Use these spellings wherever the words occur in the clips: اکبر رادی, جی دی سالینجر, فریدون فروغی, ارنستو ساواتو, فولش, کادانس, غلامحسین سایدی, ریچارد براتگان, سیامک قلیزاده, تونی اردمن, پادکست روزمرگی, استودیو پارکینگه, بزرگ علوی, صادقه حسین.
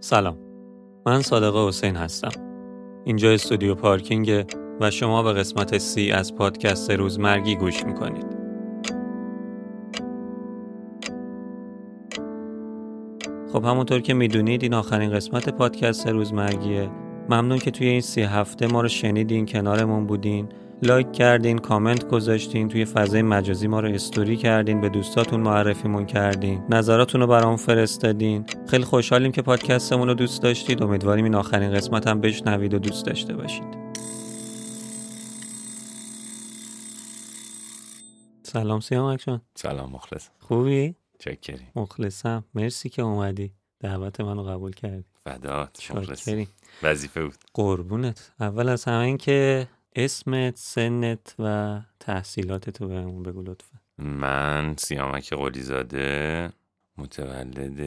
سلام، من صادقه حسین هستم. اینجا استودیو پارکینگه و شما به قسمت 30 از پادکست روزمرگی گوش میکنید. خب همونطور که میدونید این آخرین قسمت پادکست روزمرگیه. ممنون که توی این 30 هفته ما رو شنیدین، کنارمون بودین، لایک کردین، کامنت گذاشتین، توی فضای مجازی ما رو استوری کردین، به دوستاتون معرفیمون کردین، نظراتون رو برام فرستادین. خیلی خوشحالیم که پادکستمون رو دوست داشتید. امیدواریم این آخرین قسمت هم بشنوید و دوست داشته باشید. سلام سیامک جان. سلام مخلص. خوبی؟ چکریم. مخلصم. مرسی که اومدی. دعوت منو قبول کردی. فدات مخلص. وظیفه بود. قربونت. اول از همه این که اسمت، سنت و تحصیلاتتو بهمون بگو لطفا. من سیامک قلی‌زاده، متولد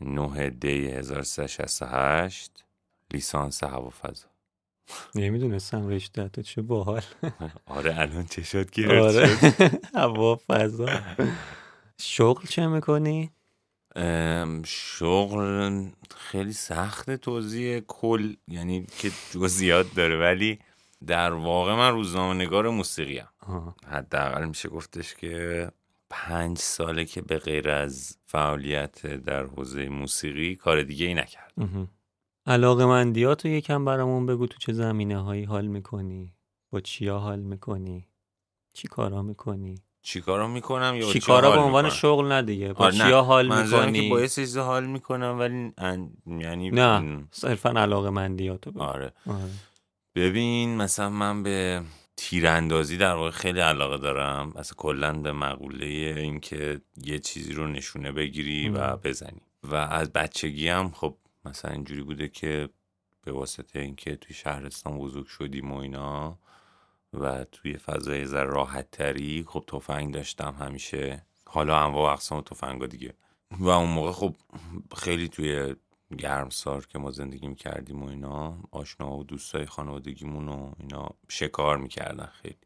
9 دی 1368، لیسانس هوافضا. نمیدونستم رشته‌ت چه باحال. آره الان چه شد که آره هوافضا. شغل چه میکنی؟ شغل خیلی سخت توضیح کل، یعنی که جزئیات داره، ولی در واقع من روزنامه‌نگار موسیقی ام. حداقل میشه گفتش که 5 ساله که به غیر از فعالیت در حوزه موسیقی کار دیگه ای نکردم. علاقه‌مندیاتو یکم برامون بگو، تو چه زمینه‌هایی حال میکنی؟ با چیا حال میکنی؟ چی کارا میکنی؟ چیکارا میکنم یا چیکارا به عنوان شغل ندیگه، با چیا حال میکنی؟ منظورم که باعث چیزا حال میکنم، ولی یعنی نه صرفا علاقه‌مندیاتو بگو. آره. ببین مثلا من به تیراندازی در واقع خیلی علاقه دارم، اصلا کلا به مقوله این که یه چیزی رو نشونه بگیری و بزنی، و از بچگی هم خب مثلا اینجوری بوده که به واسطه این که توی شهرستان بزرگ شدیم و اینا و توی فضای ذره راحت تری، خب تفنگ داشتم همیشه، حالا انواع و اقسام تفنگا دیگه، و اون موقع خب خیلی توی گرمسار که ما زندگی میکردیم و اینا آشنا و دوستای خانوادگیمون و اینا شکار میکردن خیلی،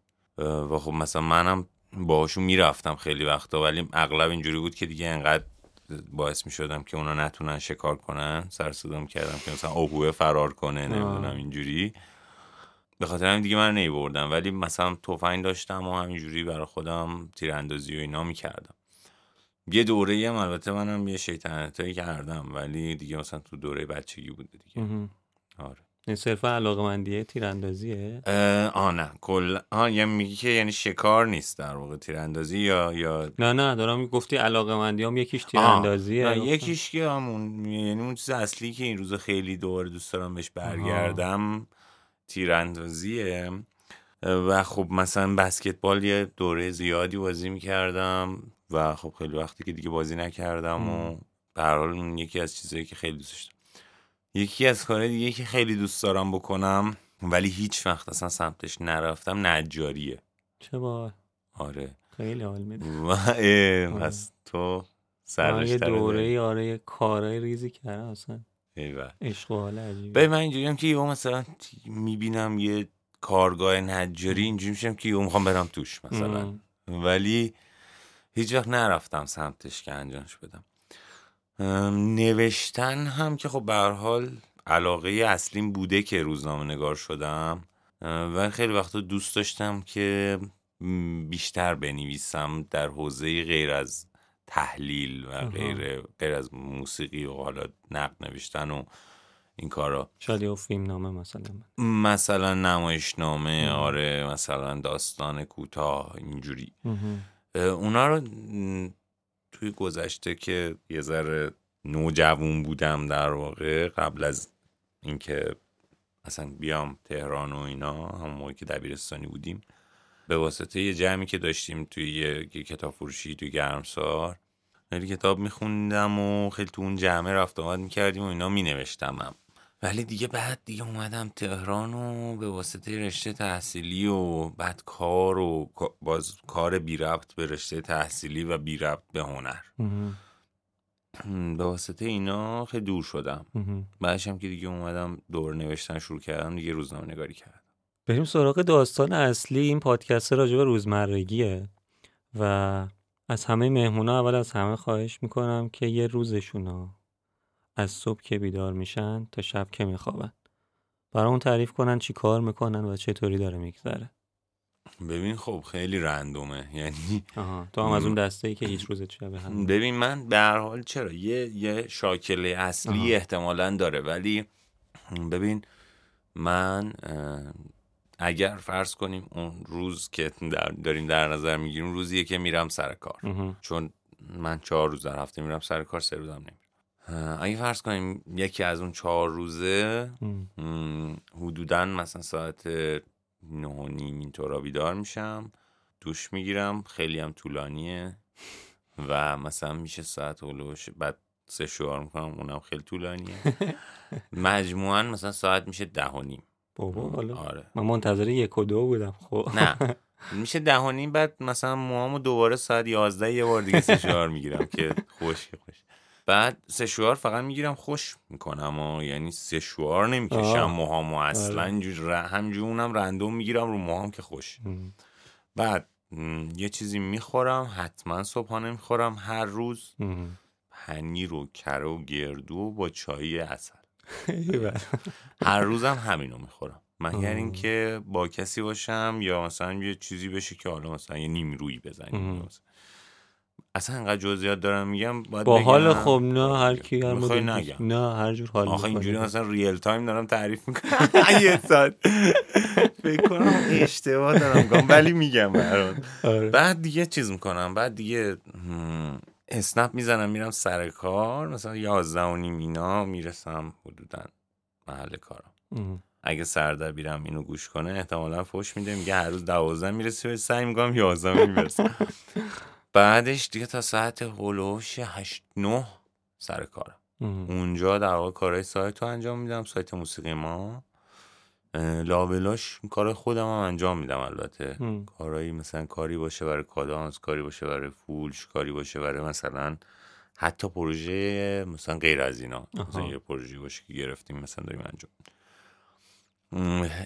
و خب مثلا منم باهاشون میرفتم خیلی وقتا، ولی اغلب اینجوری بود که دیگه انقدر باعث میشدم که اونا نتونن شکار کنن، سر صدا میکردم که مثلا آهوه فرار کنه، نمیدونم اینجوری، به خاطر همین دیگه من نمیبردم، ولی مثلا تفنگ داشتم و همینجوری برای خودم تیراندازی و اینا میکردم. یه دوره هم البته منم یه شیطنتایی کردم، ولی دیگه مثلا تو دوره بچگی بوده دیگه. آره. این صرفا علاقه‌مندیه تیراندازیه؟ نه کل یعنی میگی که یعنی شکار نیست در واقع تیراندازی یا نه دارم گفتی علاقه‌مندیام یکیش تیراندازیه. نه یکیش که همون یعنی اون چیز اصلی که این روزا خیلی دوباره دوست دارم بهش برگردم تیراندازیه. و خب مثلا بسکتبال یه دوره زیادی بازی می‌کردم و خب خیلی وقتی که دیگه بازی نکردم و به هر حال اون یکی از چیزایی که خیلی دوست داشتم. یکی از کارهای دیگه که خیلی دوست دارم بکنم ولی هیچ وقت اصلا سمتش نرفتم نجاریه. چه با؟ آره خیلی حال میده. پس تو سرش یه دوره آره کارهای ریزی کردم اصلا. ایوا. عشق و حال عجیبه. ببین من اینجوریام که یهو مثلا میبینم یه کارگاه نجاری، اینجوری میشم که یهو میخوام برم توش مثلا. ولی هیچ وقت نرفتم سمتش که انجامش بدم. نوشتن هم که خب به هر حال علاقه اصلیم بوده که روزنامه نگار شدم، و خیلی وقتا دوست داشتم که بیشتر بنویسم در حوزه غیر از تحلیل و غیر از موسیقی و حالا نقد نوشتن و این کارا. شاید یه فیلمنامه مثلا نمایشنامه، آره مثلا داستان کوتاه اینجوری. اونا رو توی گذشته که یه ذره نوجوان بودم در واقع، قبل از اینکه اصلا بیام تهران و اینا، همون موقع که دبیرستانی بودیم، به واسطه یه جمعی که داشتیم توی یه کتاب فروشی توی گرمسار، خیلی کتاب میخوندم و خیلی تو اون جمعه رفت آمد میکردیم و اینا، مینوشتمم. ولی دیگه بعد دیگه اومدم تهران و به واسطه رشته تحصیلی و بعد کار و باز کار بی ربط به رشته تحصیلی و بی ربط به هنر به واسطه اینا خیلی دور شدم. بعدشم که دیگه اومدم دور نوشتن شروع کردم، دیگه روزنامه نگاری کردم. بریم سراغ داستان اصلی این پادکست راجع به روزمرگیه، و از همه مهمونا اول از همه خواهش میکنم که یه روزشونا از صبح که بیدار میشن تا شب که میخوابن. برامون تعریف کنن چی کار میکنن و چطوری داره میگذره. ببین خب خیلی رندومه، یعنی تو هم از اون دسته‌ای که هیچ روزت شبه هم. ببین من به هر حال چرا یه شاکله اصلی احتمالاً داره، ولی ببین من اگر فرض کنیم اون روز که داریم در نظر میگیریم روزیه که میرم سر کار، چون من 4 روز در هفته میرم سر کار، 3 روزم نمیرم. اگه فرض کنیم یکی از اون 4 روزه حدوداً مثلا ساعت 9:30 اینطورا بیدار میشم، دوش میگیرم، خیلی هم طولانیه و مثلا میشه ساعت هلوش، بعد 3 شوهر میکنم، اونم خیلی طولانیه. مجموعاً مثلا ساعت میشه 10:30. بابا حالا آره. من منتظر 1 و 2 بودم. خب نه میشه 10:30، بعد مثلا موامو دوباره ساعت 11 یه بار دیگه 3 شوهر میگیرم که خوش. بعد 3 شوهر فقط میگیرم خوش میکنم یعنی 3 شوهر نمیکشم موهامو اصلا، همجونم رندوم میگیرم رو موهام که خوش. بعد یه چیزی میخورم، حتما صبحانه میخورم هر روز، پنیر و کره و گردو با چای عسل. هر روزم همینو میخورم، مگر اینکه با کسی باشم یا مثلا یه چیزی بشه که حالا مثلا یه نیم رویی بزنیم. اصلا انقدر جزئیات دارم میگم با حال. خب نه هر کی هر مدل، نه هر جور حال. آخه اینجوری مثلا ریل تایم دارم تعریف میکنم، یه ساعت فکر کنم اشتباه دارم میگم ولی میگم برات. بعد دیگه چیز میکنم، بعد دیگه اسنپ میزنم میرم سر کار، مثلا 11:30 اینا میرسم حدودا محل کارم. اگه سردبیرم اینو گوش کنه احتمالاً فحش میده، میگه هر روز 12 میرسی، سعی میکنم 11 میرسم. بعدش دیگه تا ساعت هولوش 8-9 سر کارم. اونجا در واقع کارهای سایت رو انجام میدم، سایت موسیقی ما، لابلاش کارهای خودم هم انجام میدم البته. کارهایی مثلا کاری باشه برای کادانس، کاری باشه برای فولش، کاری باشه برای مثلا حتی پروژه مثلا غیر از اینا، مثلا یه پروژه باشه که گرفتیم مثلا داریم انجام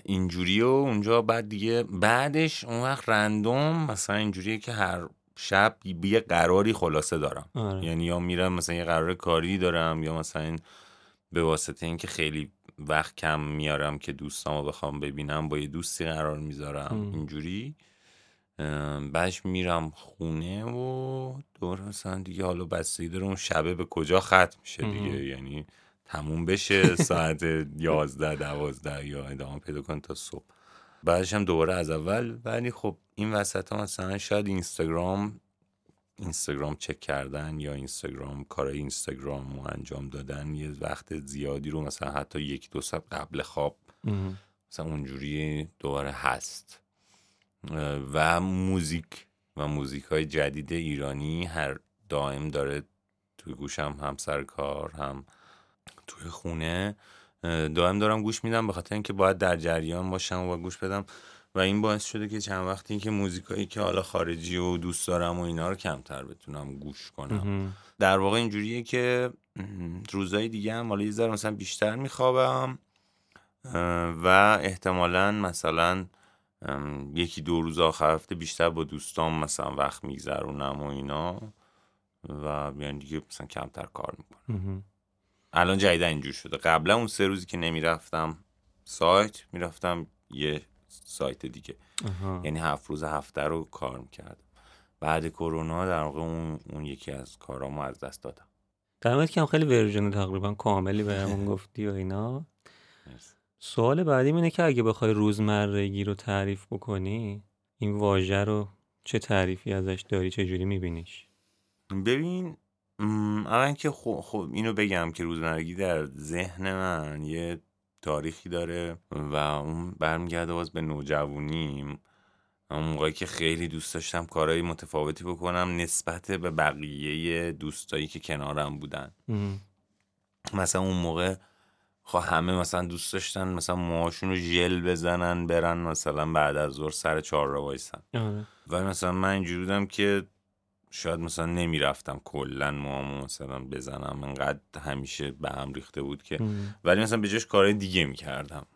اینجوری و اونجا. بعد دیگه بعدش اون وقت رندوم مثلا اینجوریه که هر شب یه قراری خلاصه دارم. یعنی یا میرم مثلا یه قرار کاری دارم، یا مثلا به واسطه اینکه خیلی وقت کم میارم که دوستامو بخوام ببینم با یه دوستی قرار میذارم. اینجوری بعدش میرم خونه و دور مثلا دیگه حالا بستگی داره اون شبه به کجا ختم میشه دیگه. یعنی تموم بشه ساعت 11-12 یا ادامه پیدا کنه تا صبح، بعدش هم دوباره از اول. ولی خب این وسط ها مثلا شاید اینستاگرام چک کردن یا اینستاگرام کارای اینستاگرام رو انجام دادن یه وقت زیادی رو مثلا حتی 1-2 ساعت قبل خواب مثلا اونجوری دوباره هست. و موزیک های جدید ایرانی هر دائم داره توی گوشم، هم سر کار هم توی خونه دائم دارم گوش میدم، به خاطر اینکه باید در جریان باشم و گوش بدم. و این باعث شده که چند وقتی این که موزیکایی که حالا خارجی و دوست دارم و اینا رو کمتر بتونم گوش کنم. در واقع اینجوریه که روزای دیگه هم حالا یه ذره مثلا بیشتر میخوابم و احتمالاً مثلا 1-2 روز آخر هفته بیشتر با دوستام مثلا وقت میگذرونم و اینا، و یعنی دیگه مثلا کمتر کار میکنم. الان جدیدا اینجور شده. قبلا اون 3 روزی که نمیرفتم سایت، میرفتم یه سایت دیگه. یعنی 7 روز هفته رو کار میکردم. بعد کرونا در واقع اون یکی از کارامو از دست دادم. درمت که هم خیلی ورژن تقریبا کاملی برامون گفتی و اینا. سوال بعدی اینه که اگه بخوای روزمرگی رو تعریف بکنی، این واژه رو چه تعریفی ازش داری؟ چه جوری میبینیش؟ ببین الان که خب اینو بگم که روزمرگی در ذهن من یه تاریخی داره و اون برمیگرده باز به نوجوانیم، اون موقعی که خیلی دوست داشتم کارهای متفاوتی بکنم نسبت به بقیه دوستایی که کنارم بودن. مثلا اون موقع خب همه مثلا دوست داشتن مثلا موهاشون رو ژل بزنن، برن مثلا بعد از ظهر سر 4 وایسن، ولی مثلا من اینجوری بودم که شاید مثلا نمیرفتم کلا موامو مثلا بزنم، انقدر همیشه به هم ریخته بود که ولی مثلا به جاش کارهای دیگه میکردم.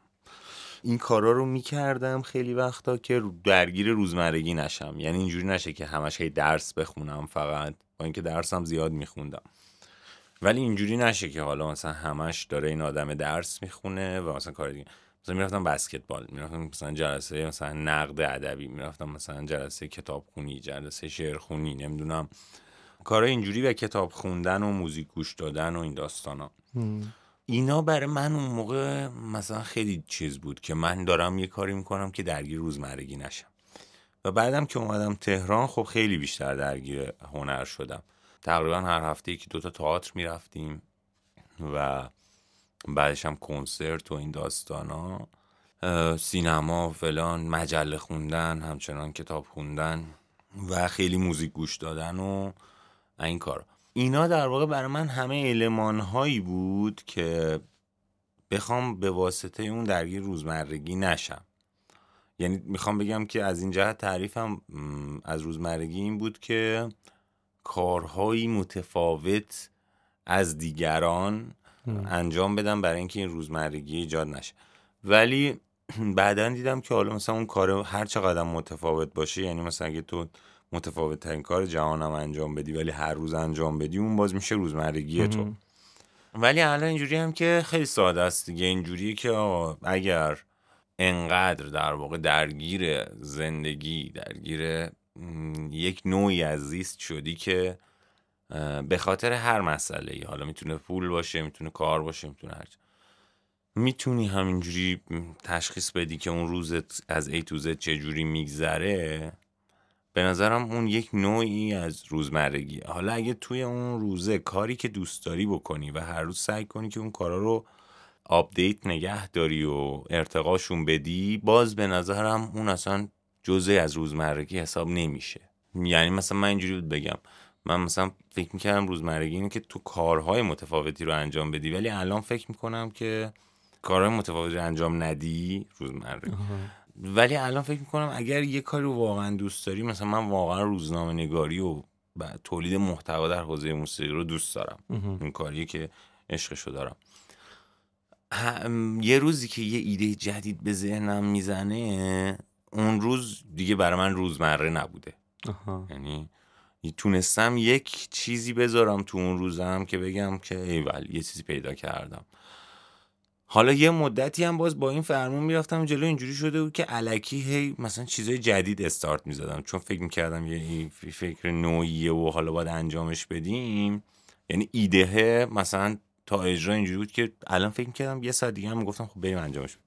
این کارا رو میکردم خیلی وقتا که درگیر روزمرگی نشم، یعنی اینجوری نشه که همش هی درس بخونم، فقط با اینکه درسم زیاد میخوندم ولی اینجوری نشه که حالا مثلا همش داره این آدم درس میخونه و مثلا کار دیگه، مثلا میرفتم بسکتبال، میرفتم مثلا جلسه مثلا نقد ادبی، میرفتم مثلا جلسه کتابخونی، جلسه شعرخونی، نمیدونم کارای اینجوری، و کتاب خوندن و موزیک گوش دادن و این داستانا. اینا برای من اون موقع مثلا خیلی چیز بود که من دارم یه کاری میکنم که درگیر روزمرگی نشم. و بعدم که اومدم تهران خب خیلی بیشتر درگیر هنر شدم. تقریبا هر هفته یکی دوتا تئاتر میرفتیم و بعدش هم کنسرت و این داستانا، سینما و فلان، مجله خوندن، همچنان کتاب خوندن و خیلی موزیک گوش دادن و این کار. اینا در واقع برای من همه المان هایی بود که بخوام به واسطه اون درگیر روزمرگی نشم. یعنی میخوام بگم که از این جهت تعریفم از روزمرگی این بود که کارهایی متفاوت از دیگران انجام بدم برای اینکه این روزمرگی ایجاد نشه. ولی بعدا دیدم که حالا مثلا اون کار هر چقدر متفاوت باشه، یعنی مثلا اگه تو متفاوت ترین کار جهانم انجام بدی ولی هر روز انجام بدی، اون باز میشه روزمرگی تو. ولی الان اینجوری هم که خیلی ساده است دیگه، اینجوری که اگر انقدر در واقع درگیر زندگی، درگیر یک نوعی از زیست شدی که به خاطر هر مسئله‌ای، حالا میتونه پول باشه، میتونه کار باشه، میتونه هر چی، میتونی همینجوری تشخیص بدی که اون روزت از A to Z چجوری میگذره، به نظرم اون یک نوعی از روزمرگی. حالا اگه توی اون روزه کاری که دوست داری بکنی و هر روز سعی کنی که اون کارا رو آپدیت نگه داری و ارتقاشون بدی، باز به نظرم اون اصلا جزئی از روزمرگی حساب نمیشه. یعنی مثلا من اینجوری بگم، من مثلا فکر میکردم روزمرگی اینه که تو کارهای متفاوتی رو انجام بدی، ولی الان فکر میکنم که کارهای متفاوتی رو انجام ندی روزمرگی. ولی الان فکر میکنم اگر یه کاری رو واقعا دوست داری، مثلا من واقعا روزنامه نگاری و تولید محتوا در حوزه موسیقی رو دوست دارم، این کاریه که عشقشو دارم، یه روزی که یه ایده جدید به ذهنم میزنه، اون روز دیگه برای من روزمره نبوده. یعنی تونستم یک چیزی بذارم تو اون روزم که بگم که ایول یه چیزی پیدا کردم. حالا یه مدتی هم باز با این فرمون میرفتم جلو، اینجوری شده بود که الکی هی مثلا چیزای جدید استارت میزدم، چون فکر میکردم یه فکر نوعیه و حالا باید انجامش بدیم. یعنی ایده مثلا تا اجرا اینجوری بود که الان فکر میکردم یه ساعت دیگه هم میگفتم خب بریم انجامش بدیم.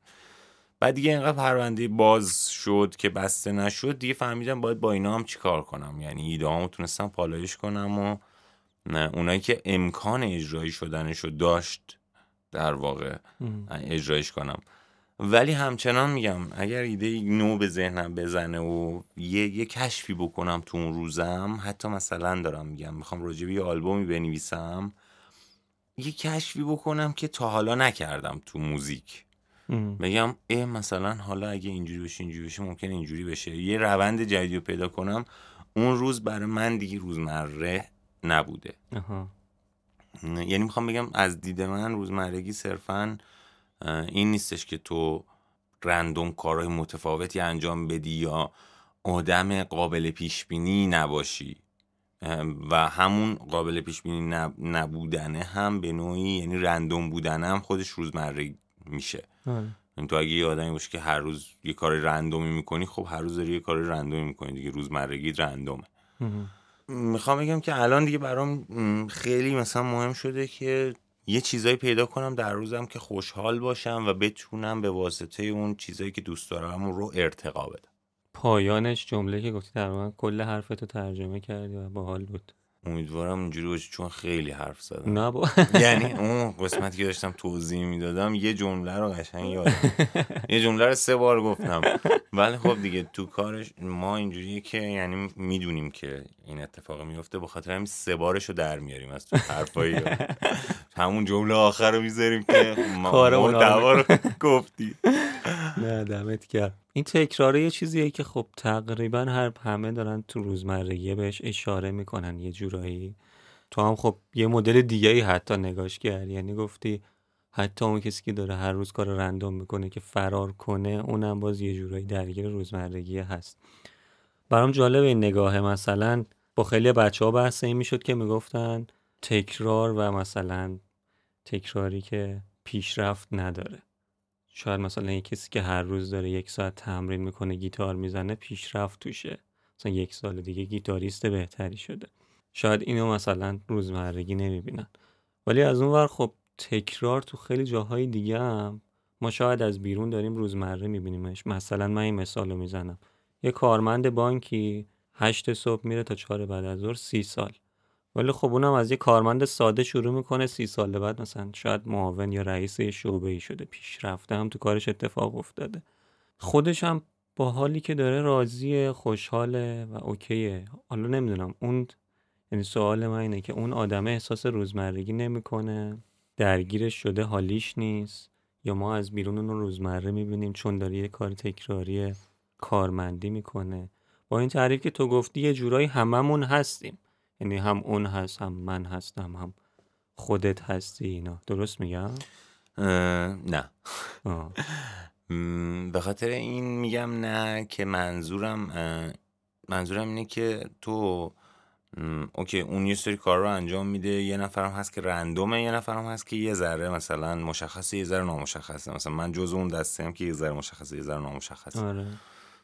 بعد دیگه اینقدر پرونده باز شد که بسته نشد، دیگه فهمیدم باید با اینا هم چیکار کنم. یعنی ایده‌هامو تونستم پالایش کنم و اونایی که امکان اجرایی شدنشو داشت در واقع اجرایش کنم. ولی همچنان میگم اگر ایده نو به ذهنم بزنه و یه کشفی بکنم تو اون روزم، حتی مثلا دارم میگم میخوام راجع به یه آلبومی بنویسم، یه کشفی بکنم که تا حالا نکردم تو موزیک، بگم مثلا حالا اگه اینجوری بشه اینجوری بشه، ممکنه اینجوری بشه، یه روند جدیدی رو پیدا کنم، اون روز برای من دیگه روزمره نبوده. یعنی میخوام بگم از دید من روزمرگی صرفاً این نیستش که تو رندوم کارهای متفاوتی انجام بدی یا آدم قابل پیشبینی نباشی، و همون قابل پیشبینی نبودنه هم به نوعی، یعنی رندوم بودنه هم خودش روزمرگی میشه. یعنی تو اگه یه آدمی باشی که هر روز یه کار رندومی میکنی، خب هر روز داری یه کار رندومی میکنی دیگه، روزمرگی رندومه. میخوام بگم که الان دیگه برام خیلی مثلا مهم شده که یه چیزایی پیدا کنم در روزم که خوشحال باشم و بتونم به واسطه اون چیزایی که دوست دارم رو ارتقا بدم. پایانش جمله که گفتی در واقع کل حرفتو ترجمه کردی و باحال بود. امیدوارم اینجوری باشه، چون خیلی حرف زدم. نه با یعنی اون قسمتی که داشتم توضیح میدادم یه جمله رو قشنگ یادم، یه جمله رو 3 بار گفتم. ولی خب دیگه تو کارش ما اینجوریه که یعنی میدونیم که این اتفاق میفته، به خاطر همین 3 بارش رو در میاریم از تو حرفایی، همون جمله آخر رو میذاریم که ما دوباره گفتی. نه دمت گرم. این تکراره یه چیزیه که خب تقریبا همه دارن تو روزمرگی بهش اشاره میکنن یه جورایی. تو هم خب یه مدل دیگه‌ای حتی نگاش کردی، یعنی گفتی حتی اون کسی که داره هر روز کار رندوم میکنه که فرار کنه، اونم باز یه جورایی درگیر روزمرگی هست. برام جالب این نگاهه. مثلا با خیلی بچه‌ها بحث این میشد که میگفتن تکرار و مثلا تکراری که پیشرفت نداره. شاید مثلا یک کسی که هر روز داره یک ساعت تمرین میکنه گیتار میزنه پیشرفت توشه، مثلا یک سال دیگه گیتاریست بهتری شده. شاید اینو مثلا روزمرگی نمیبینن. ولی از اون ور خب تکرار تو خیلی جاهای دیگه هم ما شاید از بیرون داریم روزمره میبینیمش. مثلا من این مثال رو میزنم، یه کارمند بانکی 8 صبح میره تا 4 بعد از ظهر 30 سال. ولی خب اونم از یه کارمند ساده شروع میکنه، 30 سال بعد مثلا شاید معاون یا رئیس شعبه‌ای شده، پیشرفته هم تو کارش اتفاق افتاده، خودش هم با حالی که داره راضیه، خوشحاله و اوکیه. حالا نمیدونم اون، یعنی سوال من اینه که اون آدمه احساس روزمرگی نمیکنه، درگیرش شده، حالیش نیست، یا ما از بیرون اون روزمره میبینیم چون داره یه کار تکراری کارمندی میکنه. با این تعریف که تو گفتی یه جورایی هممون هستیم، یعنی هم اون هست، هم من هستم، هم خودت هستی. اینا درست میگم؟ نه، به خاطر این میگم نه که منظورم اینه که تو اوکی اون یه سری کار رو انجام میده، یه نفرم هست که رندومه، یه نفرم هست که یه ذره مثلا مشخصه، یه ذره نامشخصه. مثلا من جزو اون دسته‌ام که یه ذره مشخصه، یه ذره نامشخصه. آره.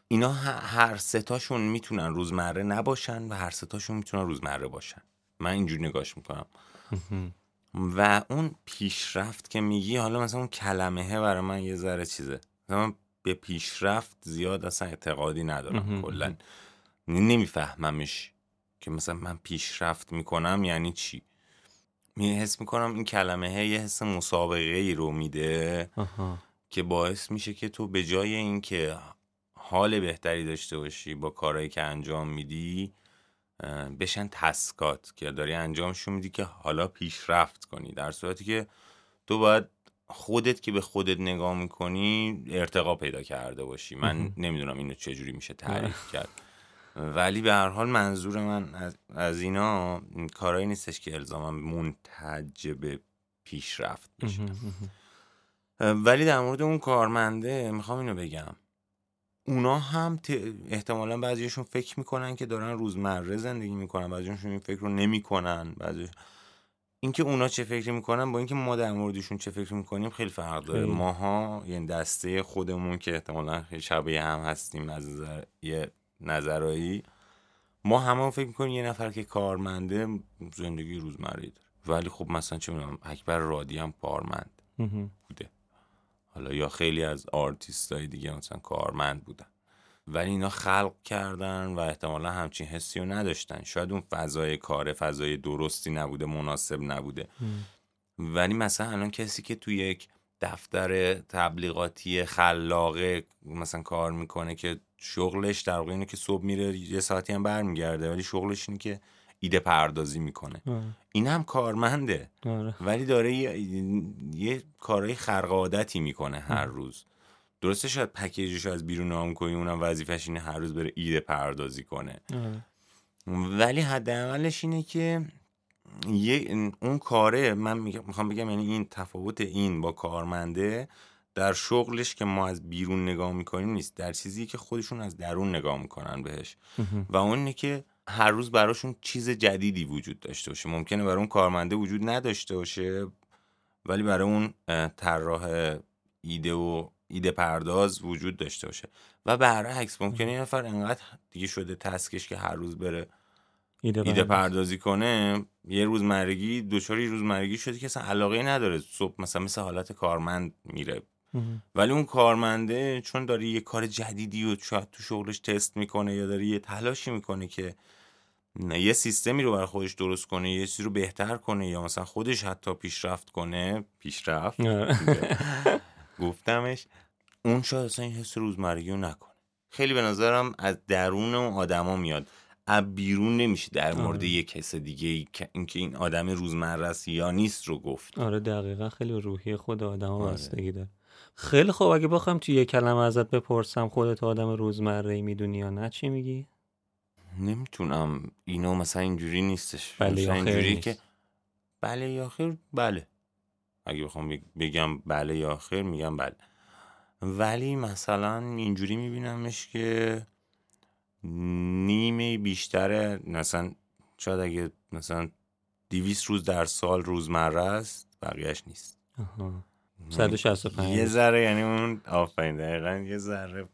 اینا هر سه تاشون میتونن روزمره نباشن و هر سه تاشون میتونن روزمره باشن. من اینجوری نگاهش میکنم. و اون پیشرفت که میگی، حالا مثلا اون کلمه برای من یه ذره چیزه. من به پیشرفت زیاد اصلا اعتقادی ندارم کلا. نمیفهممش که مثلا من پیشرفت میکنم یعنی چی. حس میکنم این کلمه یه حس مسابقه ای رو میده که باعث میشه که تو به جای این که حال بهتری داشته باشی با کارهایی که انجام میدی، بشن تسکات که داری انجامشو میدی که حالا پیشرفت کنی، در صورتی که تو باید خودت که به خودت نگاه میکنی ارتقا پیدا کرده باشی. من نمیدونم اینو چجوری میشه تعریف کرد، ولی به هر حال منظور من از اینا کارایی نیستش که الزاماً منتج به پیشرفت بشه. ولی در مورد اون کارمنده میخوام اینو بگم، اونا هم احتمالاً بعضیشون فکر میکنن که دارن روزمره زندگی میکنن، بعضیشون این فکر رو نمیکنن. اینکه اونا چه فکر میکنن با اینکه ما در موردشون چه فکر میکنیم خیلی فرق داره. ماها یعنی دسته خودمون که احتمالاً شبیه هم هستیم از یه نظرایی، ما همون فکر میکنیم یه نفر که کارمنده زندگی روزمره داره، ولی خب مثلا چه میدونم اکبر رادی هم کارمند بوده، حالا یا خیلی از آرتیستای دیگه مثلا کارمند بودن، ولی اینا خلق کردن و احتمالا همچین حسی رو نداشتن. شاید اون فضای کار فضای درستی نبوده، مناسب نبوده. ولی مثلا الان کسی که تو یک دفتر تبلیغاتی خلاقه مثلا کار میکنه که شغلش در واقع اینه که صبح میره یه ساعتی هم برمیگرده، ولی شغلش اینه که ایده پردازی میکنه، این هم کارمنده. ولی داره یه کارهای خرق عادتی میکنه هر روز. درسته شاید پکیجش از بیرون هم کنی، اونم وظیفش اینه هر روز بره ایده پردازی کنه، ولی حداقلش اینه که اون کاره. من میخوام بگم یعنی این تفاوت این با کارمنده در شغلش که ما از بیرون نگاه میکنیم نیست، در چیزی که خودشون از درون نگاه میکنن بهش. و اونه که هر روز براشون چیز جدیدی وجود داشته باشه. ممکنه برای اون کارمنده وجود نداشته باشه، ولی برای اون طراح ایده و ایده پرداز وجود داشته باشه. و برعکس ممکنه یه نفر انقدر دیگه شده تسکش که هر روز بره ایده پردازی کنه، یه روزمرگی دوچاری روزمرگی شده که اصلا علاقه نداره. صبح مثلا مثل حالت کارمند میره، ولی اون کارمنده چون داره یه کار جدیدی و شاید تو شغلش تست میکنه یا داره یه تلاشی میکنه که یه سیستمی رو برای خودش درست کنه، یه چیزی رو بهتر کنه، یا مثلا خودش حتی پیشرفت کنه. پیشرفت گفتمش، اون شاید اصلا این حس روزمرگی رو نکنه. خیلی به نظرم از درون اون آدما میاد، از بیرون نمیشه در مورد یه کس دیگه ای که این آدم روزمره است یا نیست رو گفت. آره دقیقاً، خیلی روحی خود آدم بستگی داره. خیلی خوب، اگه بخوام توی یه کلمه ازت بپرسم خودت آدم روزمره‌ای میدونی یا نه، چی میگی؟ نمیتونم، اینو مثلا اینجوری نیستش. بله یا خیر که بله یا خیر. بله اگه بخوام بگم بله یا خیر میگم بله، ولی مثلا اینجوری میبینمش که نیمه بیشتره. مثلا شاید اگه مثلا 200 روز در سال روزمره است، بقیهش نیست. 165 یه ذره، یعنی اون آفرین دقیقاً یه ذره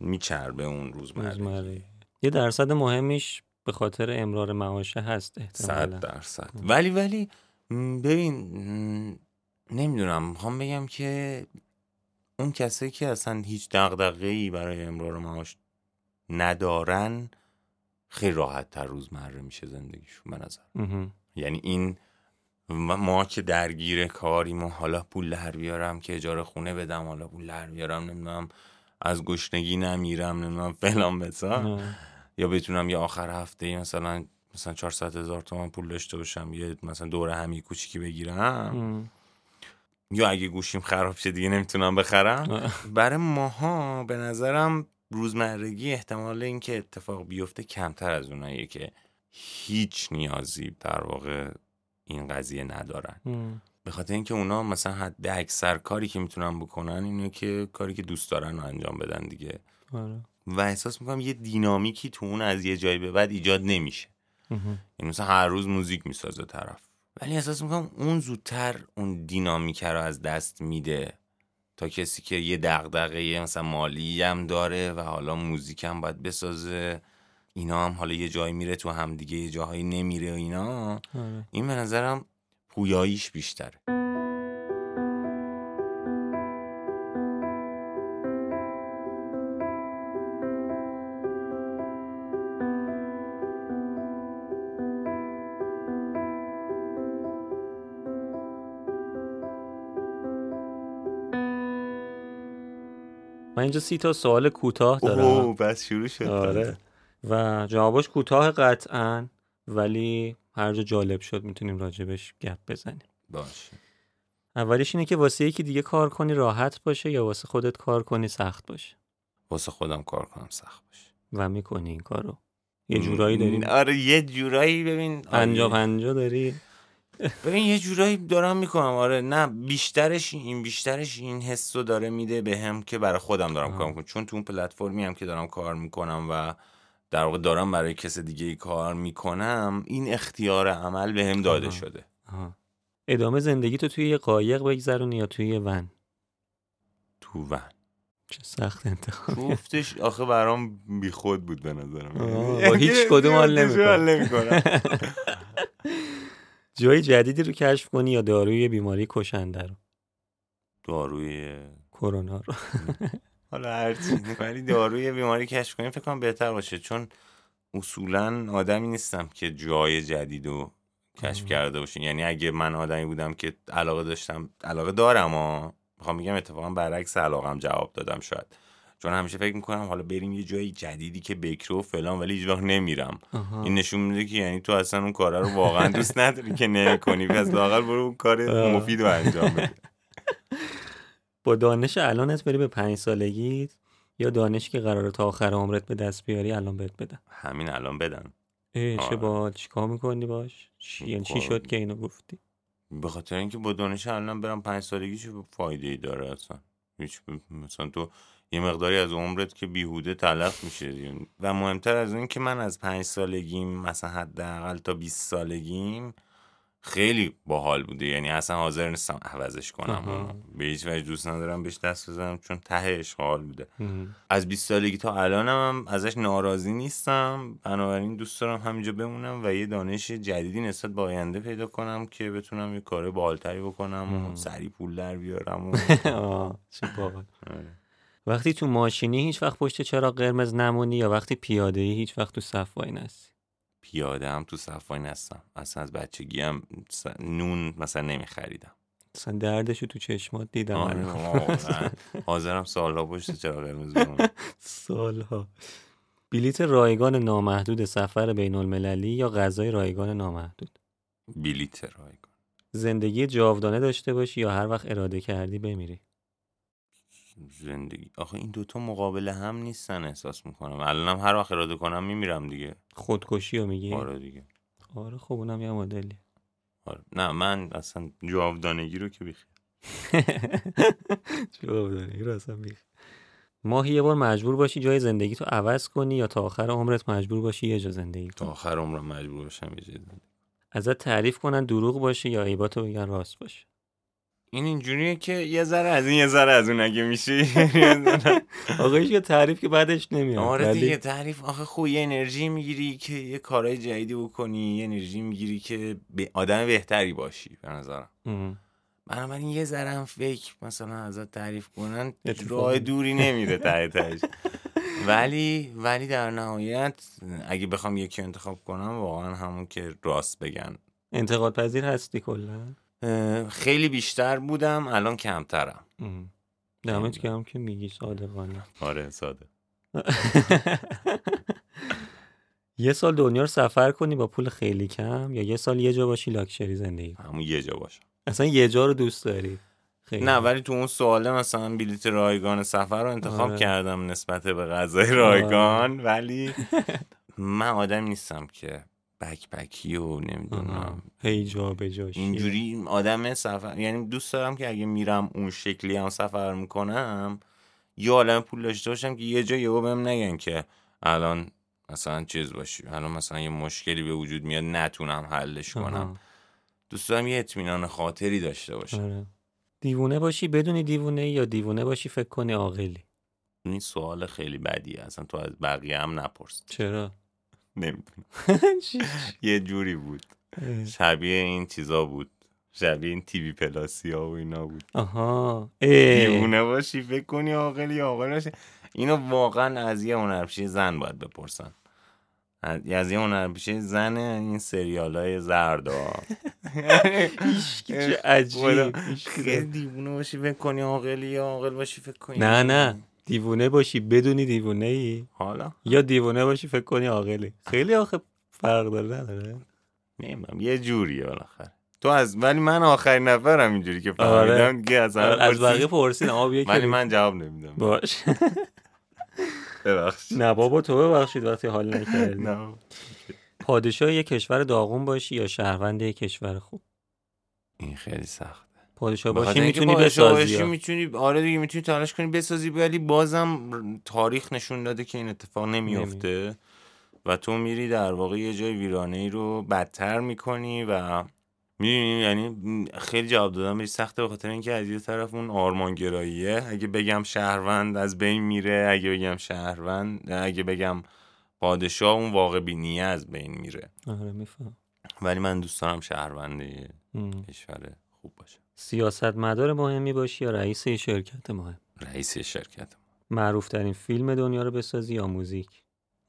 میچربه اون روزمره. یه درصد مهمیش به خاطر امرار معاشه هست احتمالاً. 100%. ولی ببین نمیدونم، میخوام بگم که اون کسایی که اصلا هیچ دغدغه‌ای برای امرار معاش ندارن خیلی راحت تر روزمره میشه زندگیشون به نظرم. یعنی این ما که درگیر کاریم و حالا پول در بیارم که اجاره خونه بدم، حالا پول در بیارم، نمیدونم از گشنگی نمیرم، نمیدونم فلان بسا، یا بتونم یه آخر هفته مثلا 400,000 تومان پول داشته باشم، یه مثلا دوره همی کوچیکی بگیرم، یا اگه گوشیم خراب شه دیگه نمیتونم بخرم. برای ماها به نظرم روزمرگی احتمال این که اتفاق بیفته کمتر از اوناییه که هیچ نیازی در واقع این قضیه ندارن. به خاطر اینکه اونا مثلا حد اکثر کاری که میتونن بکنن اینه که کاری که دوست دارن رو انجام بدن دیگه. و احساس میکنم یه دینامیکی تو اون از یه جایی به بعد ایجاد نمیشه. یعنی مثلا هر روز موزیک میسازه طرف، ولی احساس میکنم اون زودتر اون دینامیک رو از دست میده تا کسی که یه دغدغه مثلا مالی هم داره و حالا موزیک هم باید بسازه، اینا هم حالا یه جایی میره تو هم دیگه، یه جاهایی نمیره و اینا. این به نظرم پویاییش بیشتره. من اینجا 30 تا سوال کوتاه دارم. اوه بس شروع شد. آره. و جوابش کوتاه قطعاً، ولی هر جا جالب شد میتونیم راجبش گپ بزنیم. باشه. اولیش اینه که واسه یکی دیگه کار کنی راحت باشه یا واسه خودت کار کنی سخت باشه؟ واسه خودم کار کنم سخت باشه. و میکنی این کارو؟ یه جورایی داری؟ آره یه جورایی. ببین 50-50 داری؟ ببین یه جورایی دارم میکنم. آره نه بیشترش این حسو داره میده بهم که برای خودم دارم کار میکنم، چون تو اون پلتفرمی هم که دارم کار میکنم و در واقع دارم برای کس دیگه ای کار میکنم، این اختیار عمل بهم داده شده. ادامه زندگی تو توی یه قایق بگذرونی یا توی یه ون؟ تو ون. چه سخت انتخاب. گفتش آخه برام بیخود بود به نظرم، با هیچ کدوم حال نمیکنم. جای جدیدی رو کشف کنی یا داروی بیماری کشنده رو؟ داروی کرونا رو. حالا هرچی، ولی داروی بیماری کشف کنیم فکر کنم بهتر باشه، چون اصولا آدمی نیستم که جای جدید رو کشف کرده باشیم. یعنی اگه من آدمی بودم که علاقه دارم و میخوام بگم اتفاقا برعکس علاقم جواب دادم شاید، چون همیشه فکر میکنم حالا بریم یه جای جدیدی که بکره و فلان، ولی هیچ وقت نمیرم. این نشون میده که یعنی تو اصلا اون کارا رو واقعا دوست نداری که نمی‌کنی، پس لااقل برو اون کار مفید رو انجام بده. با دانش الانت بری به 5 سالگی یا دانش که قراره تا آخر عمرت به دست بیاری الان بهت بدن؟ همین الان بدن. چه با چیکار میکنی باش؟ یعنی چی شد که اینو گفتی؟ به خاطر اینکه با دانش الان برم 5 سالگی چه فایده‌ای داره اصلا؟ هیچ. مثلا تو یه مقداری از عمرت که بیهوده تلف میشه. و مهمتر از این که من از 5 سالگیم مثلا حداقل تا 20 سالگیم خیلی باحال بوده، یعنی اصلا حاضر نیستم عوضش کنم، به هیچ وجه دوست ندارم بهش دست بزنم، چون تهش حال بوده. از 20 سالگی تا الانم ازش ناراضی نیستم، بنابراین دوست دارم همینجا بمونم و یه دانش جدیدی نسبت به آینده پیدا کنم که بتونم یه کار باحال‌تری بکنم و سریع پول در بیارم. چه باحال. وقتی تو ماشینی هیچ وقت پشت چراغ قرمز نمونی یا وقتی پیاده‌ای هیچ وقت تو صف وای نستی؟ پیاده هم تو صف وای نستم. اصلا از بچگی هم نون مثلا نمیخریدم. اصلا دردشو تو چشمات دیدم. آره حاضرم سالها پشت چراغ قرمز بمونم. سالها. بلیت رایگان نامحدود سفر بین المللی یا غذای رایگان نامحدود؟ بلیت رایگان. زندگی جاودانه داشته باشی یا هر وقت اراده کردی بمیری؟ زندگی آخه این دوتا مقابل هم نیستن. احساس میکنم الانم هر وقت اراده کنم میمیرم دیگه. خودکشی رو میگی؟ آره دیگه. آره خب اونم یه مدلی. آره نه من اصلا جاودانگی رو که بیخی. جاودانگی رو اصلا بیخی. ماهی یه بار مجبور باشی جای زندگی تو عوض کنی یا تا آخر عمرت مجبور باشی یه جا زندگی کنی؟ تا آخر عمرم مجبور باشم یه جا زندگی. ازت تعریف کنن دروغ باشه یا عیباتو بگن راست باشه. این اینجوریه که یه ذره از این یه ذره از اون اگه میشی آقا هیچ که تعریف که بعدش نمیاد. آره دیگه تعریف آخه خوبه، انرژی میگیری که یه کارهای جدیدی بکنی، انرژی میگیری که آدم بهتری باشی به نظرم. بنابراین یه ذره هم فیک مثلا ازت تعریف کنن راه دوری نمیره تهش. ولی در نهایت اگه بخوام یکی انتخاب کنم واقعا همون که راست بگن. انتقاد پذیر هستی کلا؟ خیلی بیشتر بودم، الان کمترم. دمت گرم که میگی صادقانه. آره صادق. یه سال دنیا رو سفر کنی با پول خیلی کم یا یه سال یه جا باشی لاکچری زندگی؟ همون یه جا باشم. اصلا یه جا رو دوست داری؟ نه، ولی تو اون سواله مثلا بلیت رایگان سفر رو انتخاب کردم نسبت به غذای رایگان، ولی من آدم نیستم که بکپکی و نمیدونم هی جا به جاش اینجوری آدم سفر، یعنی دوست دارم که اگه میرم اون شکلی هم سفر میکنم یا الان پول داشته باشم که یه جا یهو بهم نگن که الان مثلا چیز باشی، الان مثلا یه مشکلی به وجود میاد نتونم حلش کنم. دوست دارم یه اطمینان خاطری داشته باشم. دیوونه باشی بدونی دیوونه یا دیوونه باشی فکر کنی عاقلی؟ این سوال خیلی بدیه، اصلا تو از بقیه هم نپرس. چرا؟ نمیدونم، یه جوری بود شبیه این چیزا بود، شبیه این تی وی پلاسی ها و اینا بود. آها، دیوونه باشی فکر کنی عاقلی یا عاقل باشی، اینو واقعا از یه هنرپیشه زن باید بپرسن، از یه هنرپیشه زن این سریالای زرد ها. چه عجیب. دیوونه باشی فکر کنی عاقلی یا عاقل باشی فکر کنی؟ نه دیوونه باشی بدونی دیوونه ای حالا، یا دیوونه باشی فکر کنی عاقلی. خیلی آخه فرق داره نداره؟ نمیدونم، یه جوریه بالاخره تو از، ولی من آخرین نفرم اینجوری که فهمیدم که از بقیه پرسیدم ولی من جواب نمیدم. باش ببخشید. نه بابا تو ببخشید وقتی حال نکردی. پادشاه یک کشور داغون باشی یا شهروند یک کشور خوب؟ این خیلی سخت. پادشاه باشی میتونی بسازی، میتونی آره دیگه، میتونی تلاش کنی بسازی، ولی بازم تاریخ نشون داده که این اتفاق نمیفته و تو میری در واقع یه جای ویرانه‌ای رو بدتر میکنی و میدونی، یعنی خیلی جواب دادم بهش سخته، به خاطر اینکه از یه طرف اون آرمانگراییه، اگه بگم شهروند از بین میره، اگه بگم شهروند، اگه بگم پادشاه اون واقع بینیه از بین میره. آره میفهم، ولی من دوست دارم شهروند کشور خوب باشه. سیاستمدار مهمی باشی یا رئیس شرکت مهم؟ رئیس شرکت. معروف ترین فیلم دنیا رو بسازی یا موزیک؟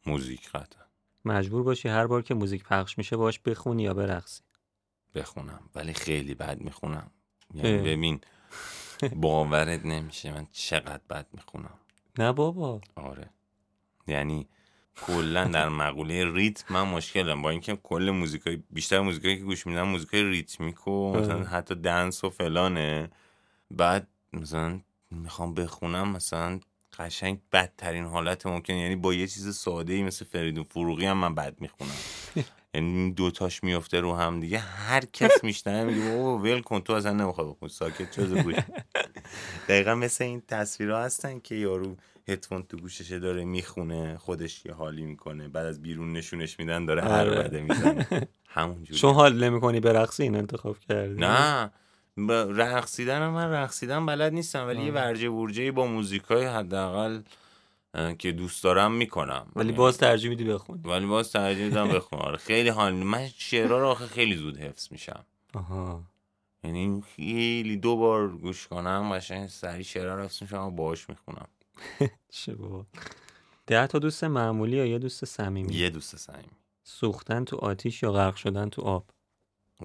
موزیک قطعا. مجبور باشی هر بار که موزیک پخش میشه باش بخونی یا برقصی؟ بخونم، ولی خیلی بد میخونم. یعنی ببین باورت نمیشه من چقدر بد میخونم. نه بابا. آره، یعنی کلا در مقوله ریتم من مشکل دارم، با اینکه کل موزیکای بیشتر موزیکایی که گوش میدم موزیکای ریتمیک و مثلا حتی دنس و فلانه. بعد مثلا میخوام بخونم مثلا قشنگ بدترین حالت ممکن، یعنی با یه چیز ساده‌ای مثل فریدون فروغی هم من بد میخونم. یعنی دوتاش میفته رو هم دیگه، هر کس میشنه میگه اوه ویل کن، تو اصلا نمیخوای بخون، ساکت چوز گوش. دقیقا مثل این تصویرها هستن که یارو هدفون تو گوششه داره میخونه، خودش یه حالی میکنه، بعد از بیرون نشونش میدن داره هر بده میزنه. همونجوری چون حال نمیکنی برقصی این انتخاب کردی؟ نه، رقصیدن من رقصیدن بلد نیستم، ولی یه ورجه ورجه با موزیکای حداقل که دوست دارم میکنم، ولی باز ترجیح میدی بخون؟ ولی باز ترجیح میدم بخونم. آره خیلی حال من شعرها رو آخه خیلی زود حفظ میشم. آها، یعنی خیلی دو بار گوش کنم قشنگ سری شعرها رو حفظ میشم و باهاش میخونم. چه بابا. 10 تا دوست معمولی یا یه دوست صمیمی؟ یه دوست صمیمی. سوختن تو آتیش یا غرق شدن تو آب؟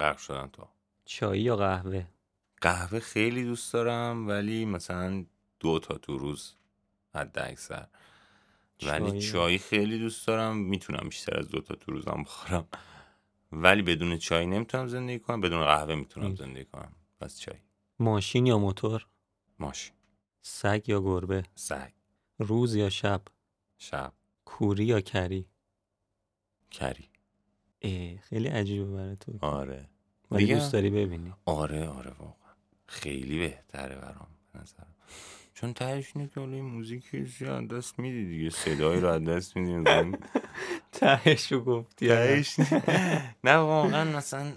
غرق شدن تو آب. چای یا قهوه؟ قهوه خیلی دوست دارم، ولی مثلا 2 تا تو روز حد اکثر. ولی چای خیلی دوست دارم، میتونم بیشتر از 2 تا تو روزم بخورم، ولی بدون چای نمیتونم زندگی کنم، بدون قهوه میتونم زندگی کنم، بس چای. ماشین یا موتور؟ ماشین. سگ یا گربه؟ سگ. روز یا شب؟ شب. کوری یا کری؟ کری. خیلی عجیبه برای تو. آره ولی دیگه دوست داری ببینی. آره واقعا خیلی بهتره برام به نظرم چون تهش اینه که حالا این موزیکی از دست میدی دیگه، صدایی رو از دست میدی. تهش رو گفتی تهش نه واقعا مثلا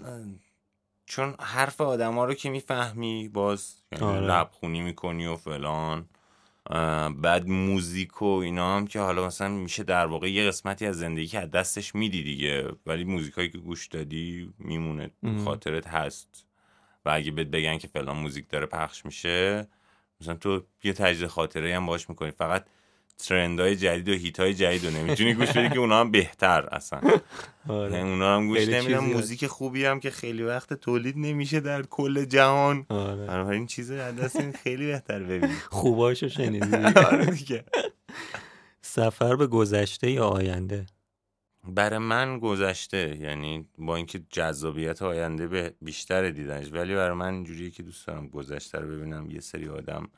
چون حرف آدم ها رو که میفهمی باز لبخونی میکنی و فلان، بعد موزیک و اینا هم که حالا مثلا میشه در واقع یه قسمتی از زندگی که از دستش میدی دیگه، ولی موزیکایی که گوش دادی میمونه، خاطرت هست. و اگه بهت بگن که فلان موزیک داره پخش میشه مثلا تو یه تجزیه خاطره هم باهاش میکنی، فقط ترندهای جدید و هیتهای جدید رو نمیتونی گوش بدی که اونا هم بهتر اصلا اونا هم گوش نمیدن. موزیک خوبی هم که خیلی وقت تولید نمیشه در کل جهان، این چیزا از دست خیلی بهتر ببینی. خوباشو شنیدی؟ سفر به گذشته یا آینده؟ برای من گذشته، یعنی با اینکه جذابیت آینده بیشتر دیدنش، ولی برای من اینجوریه که دوست دارم گذشته رو ببینم یه سری آدم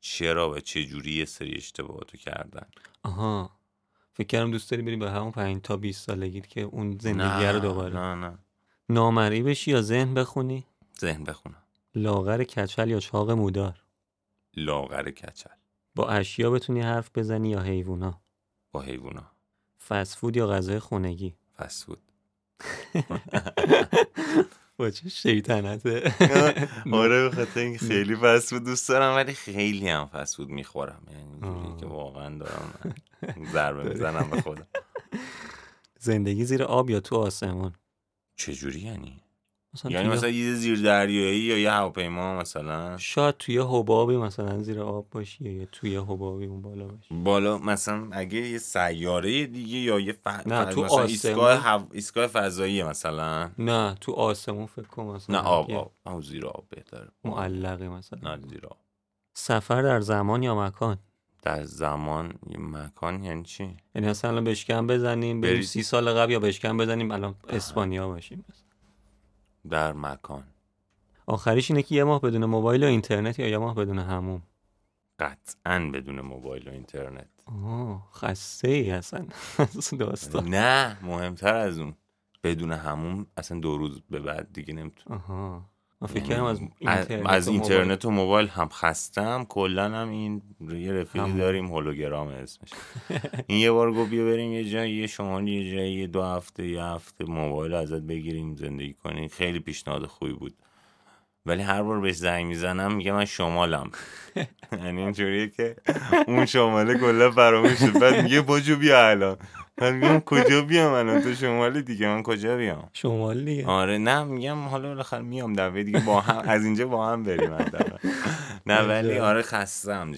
چرا و چه جوری یه سری اشتباهاتو کردن. آها، فکر کردم دوست داری بریم به همون 5 تا 20 سالگی که اون زندگی رو دوباره. نه نامرئی بشی یا ذهن بخونی؟ ذهن بخونم. لاغر کچل یا چاق مودار؟ لاغر کچل. با اشیا بتونی حرف بزنی یا حیونا؟ با حیونا. فست فود یا غذای خونگی؟ فست فود. با چه شیطنته. آره به خاطر این خیلی فست فود دوست دارم، ولی خیلی هم فست فود میخورم، یعنی که واقعا دارم ضربه میزنم به خودم. زندگی زیر آب یا تو آسمون؟ چجوری یعنی؟ یعنی مثلا یه زیر دریایی یا یه هواپیما مثلا؟ شاید توی حبابی مثلا زیر آب باشی یا توی حبابی اون بالا باشی. بالا مثلا اگه یه سیاره دیگه یا یه نه تو مثلا ایستگاه فضایی مثلا. نه تو آسمون فکر کنم مثلا. نه آب او زیر آب بهتره. معلقه مثلا. نه زیر آب. سفر در زمان یا مکان؟ در زمان یا مکان یعنی چی؟ یعنی مثلا بشکن بزنیم بریم 30 سال قبل یا بشکن بزنیم الان اسپانیا باشیم. در مکان. آخریش اینه که یه ماه بدون موبایل و اینترنت یا یه ماه بدون هموم؟ قطعاً بدون موبایل و اینترنت. خسته ای اصلا داستان. نه مهمتر از اون بدون هموم اصلا 2 روز به بعد دیگه نمیتونم. ما فکر کنم از اینترنت و موبایل هم خستم کلن. هم این یه رفیقی داریم هولوگرام اسمش، این یه بار گفت بیا بریم یه جایی، یه شمالی، یه جایی 2 هفته یه هفته موبایل ازت بگیریم زندگی کنیم. خیلی پیشنهاد خوبی بود، ولی هر بار بهش زنگ میزنم میگه من شمالم، یعنی اینجوریه که اون شماله کلا فراموش شد. بعد میگه باجو بیا الان. من میگم کجا بیام الان؟ تو شمالی دیگه، من کجا بیام؟ شمال دیگه. آره نه میگم حالا بالاخره میام دوباره دیگه با هم از اینجا با هم بریم. نه ولی آره خستم،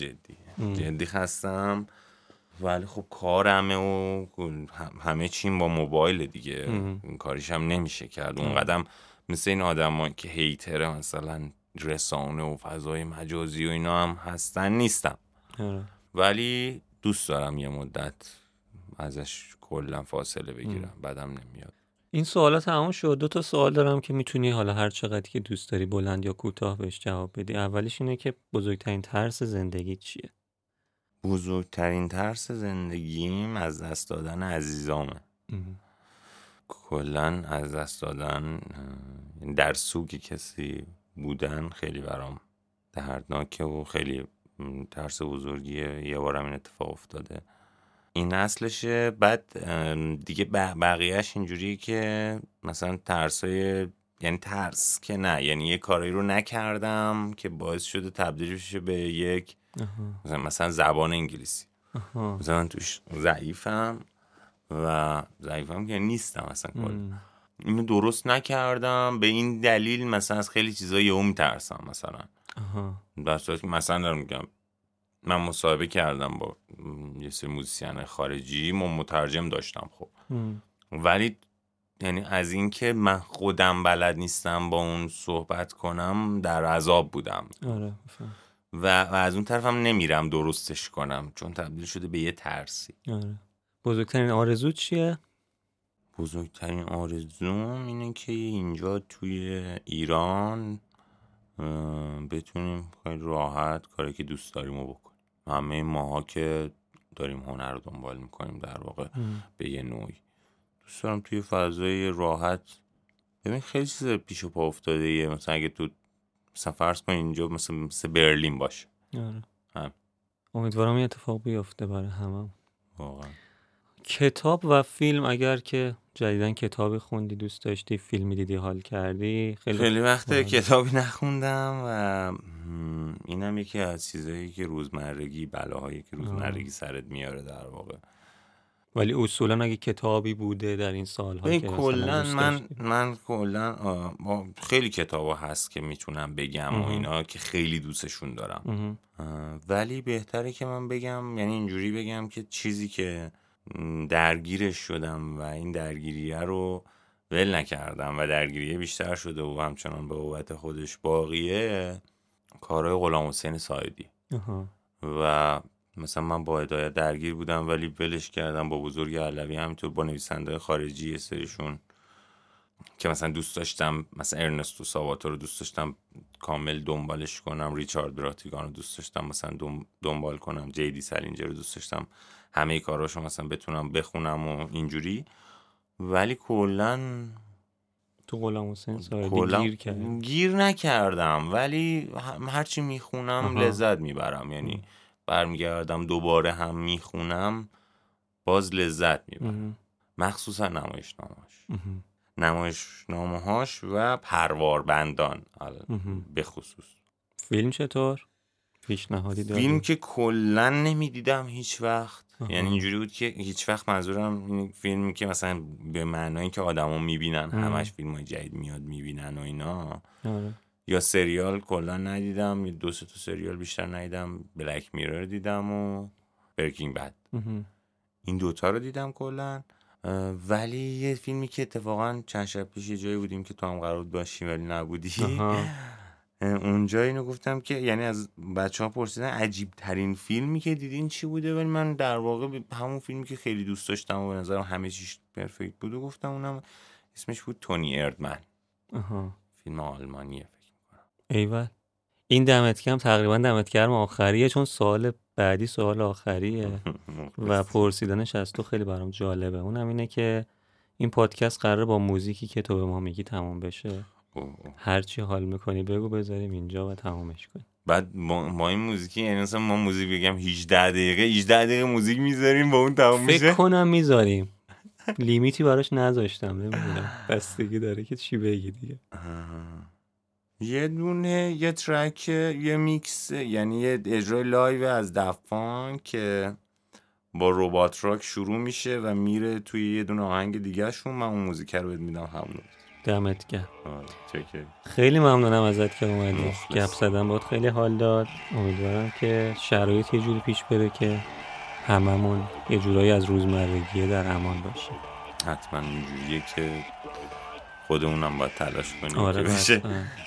جدی خستم، ولی خب کارمه و همه چیم با موبایل دیگه، کاریش هم نمیشه کرد اون قدم. مثل این آدم که هیتره مثلا رسانه و فضای مجازی و اینا هم هستن نیستم، ولی دوست دارم یه مدت ازش کلا فاصله بگیرم، بعدم نمیاد. این سوالا تموم شد. 2 تا سوال دارم که میتونی حالا هر چقدر که دوست داری بلند یا کوتاه بهش جواب بدی. اولیش اینه که بزرگترین ترس زندگی چیه؟ بزرگترین ترس زندگیم از دست دادن عزیزامه. کلا از دست دادن در سوگ کسی بودن خیلی برام دردناکه و خیلی ترس بزرگیه. یه بارم این اتفاق افتاده، این اصلشه. بعد دیگه بقیهش اینجوریه که مثلا ترسای، یعنی ترس که نه، یعنی یه کاری رو نکردم که باعث شده تبدیل بشه به یک مثلا زبان انگلیسی. مثلا من توش ضعیفم که نیستم اصلا کلا. اینو درست نکردم، به این دلیل مثلا از خیلی چیزا یهو میترسم. مثلا در صورتی که مثلا دارم میگم من مصاحبه کردم با یه سری موزیسین خارجی، من مترجم داشتم خب، ولی یعنی از این که من خودم بلد نیستم با اون صحبت کنم در عذاب بودم. آره و از اون طرفم نمیرم درستش کنم چون تبدیل شده به یه ترسی. آره. بزرگترین آرزو چیه؟ بزرگترین آرزوم اینه که اینجا توی ایران بتونیم خیلی راحت کاری که دوست داریم رو بکنیم. همه ماها که داریم هنر رو دنبال میکنیم در واقع به یه نوعی دوست دارم توی فضای راحت. ببین خیلی چیز پیش و پا افتاده، مثلا اگه تو مثلا فرض کن اینجا مثلا برلین باشه، امیدوارم این اتفاق بیفته برای همه. واقعا. کتاب و فیلم، اگر که جدیدن کتابی خوندی، دوست داشتی، فیلمی دیدی، حال کردی؟ خیلی وقته کتابی نخوندم و اینم یکی از چیزایی که روزمرگی، بلاهایی که روزمرگی سرت میاره در واقع. ولی اصولا اگه کتابی بوده در این سال‌ها که کلا من کلا خیلی کتابا هست که میتونم بگم و اینا که خیلی دوستشون دارم، ولی بهتره که من بگم، یعنی اینجوری بگم که چیزی که درگیرش شدم و این درگیریه رو ول نکردم و درگیریه بیشتر شده و همچنان به قوت خودش باقیه، کارهای غلامحسین سایدی. و مثلا من با هدایت درگیر بودم ولی ولش کردم، با بزرگ علوی همینطور، با نویسنده‌های خارجی سریشون که مثلا دوست داشتم، مثلا ارنستو ساواتو رو دوست داشتم کامل دنبالش کنم، ریچارد براتگان رو دوست داشتم مثلا دنبال کنم، جی دی سالینجر رو دوست داشتم، همه کاراشو مثلا بتونم بخونم و اینجوری. ولی کلن تو غلامحسین سایدی گیر نکردم، ولی هرچی میخونم لذت میبرم، یعنی برمیگردم دوباره هم میخونم باز لذت میبرم، مخصوصا نمایشنامه‌هاش و پرواربندان به خصوص. فیلم چطور؟ پیشنهادی داری؟ فیلم که کلا نمیدیدم هیچ وقت، یعنی اینجوری بود که هیچ وقت، منظورم این فیلمی که مثلا به معنای که آدما میبینن، همش فیلمای جدید میاد میبینن و اینا. یا سریال کلا ندیدم، 2-3 تا سریال بیشتر ندیدم، بلک میرر دیدم و برکینگ بد، این دوتا رو دیدم کلا. ولی یه فیلمی که اتفاقا چند شب پیش یه جایی بودیم که تو هم قرار بود باشی ولی نبودی، اونجا اینو گفتم که، یعنی از بچه‌ها پرسیدن عجیب ترین فیلمی که دیدین چی بوده، ولی من در واقع همون فیلمی که خیلی دوست داشتم و به نظرم همه چیش پرفکت بود و گفتم، اونم اسمش بود تونی اردمن. فیلم آلمانیه فکر می‌کنم. ایول، این دمت کم تقریبا دمت گرم آخریه، چون سوال بعدی سوال آخریه و پرسیدنش از تو خیلی برام جالبه. اونم اینه که این پادکست قراره با موزیکی که تو به ما میگی تموم بشه. هرچی حال میکنی بگو بذاریم اینجا و تمامش کنیم. بعد ما این موزیکی، یعنی مثلا ما موزیک بگم 18 دقیقه موزیک میذاریم با اون تمام میشه؟ فکر کنم میذاریم، لیمیتی براش نذاشتم، نمیدونم، بستگی داره که چی بگی دیگه. یه دونه، یه ترک، یه میکس، یعنی یه اجرای لایو از دفان که با ربات راک شروع میشه و میره توی یه دونه آهنگ دیگه شون. من اون موزیک رو بهت میدم، همون دمت گرم. خیلی ممنونم ازت که اومدی، گپ زدم باهات خیلی حال داد. امیدوارم که شرایط یه جوری پیش بره که هممون یه جورایی از روزمرگی در امان باشیم. حتما اینجوریه که خودمونم باید تلاش کنیم.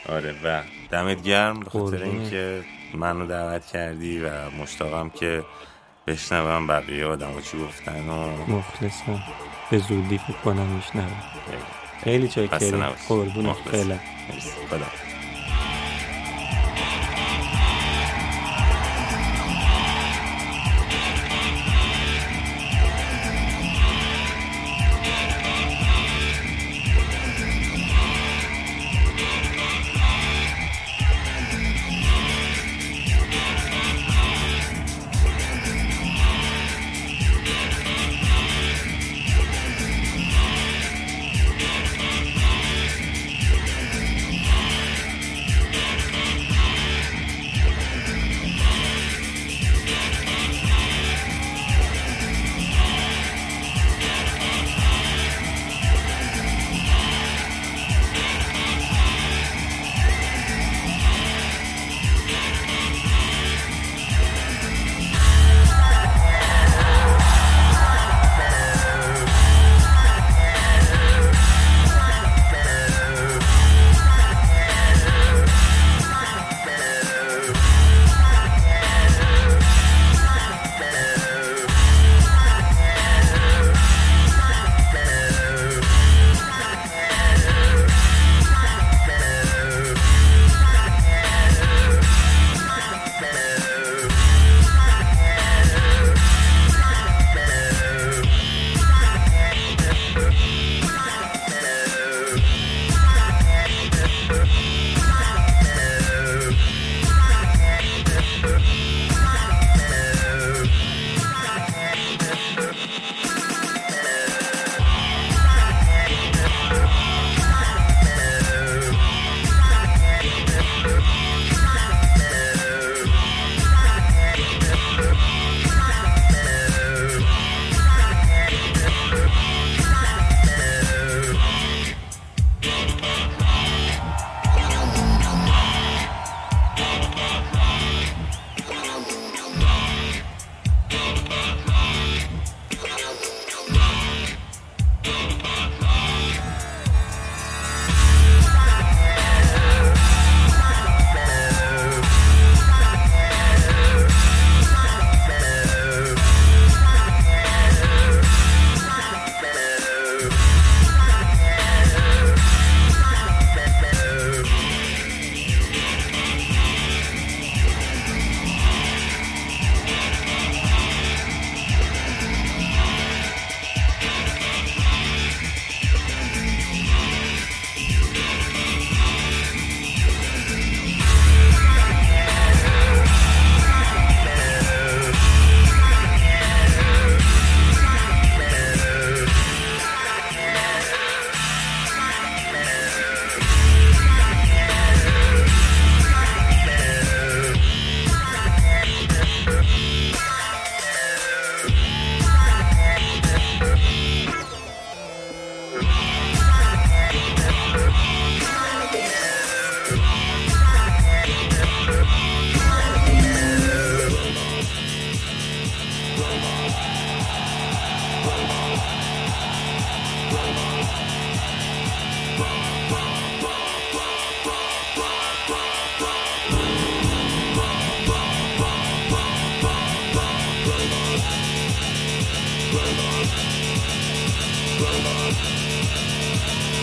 آره و دمت گرم به خاطر اینکه منو دعوت کردی و مشتاقم که بشنوم بقیه آدم‌ها چی گفتن و مخلصم، به زودی فکر کنم میشنوم. خیلی چاکریم، قربونت، خیلی خدا.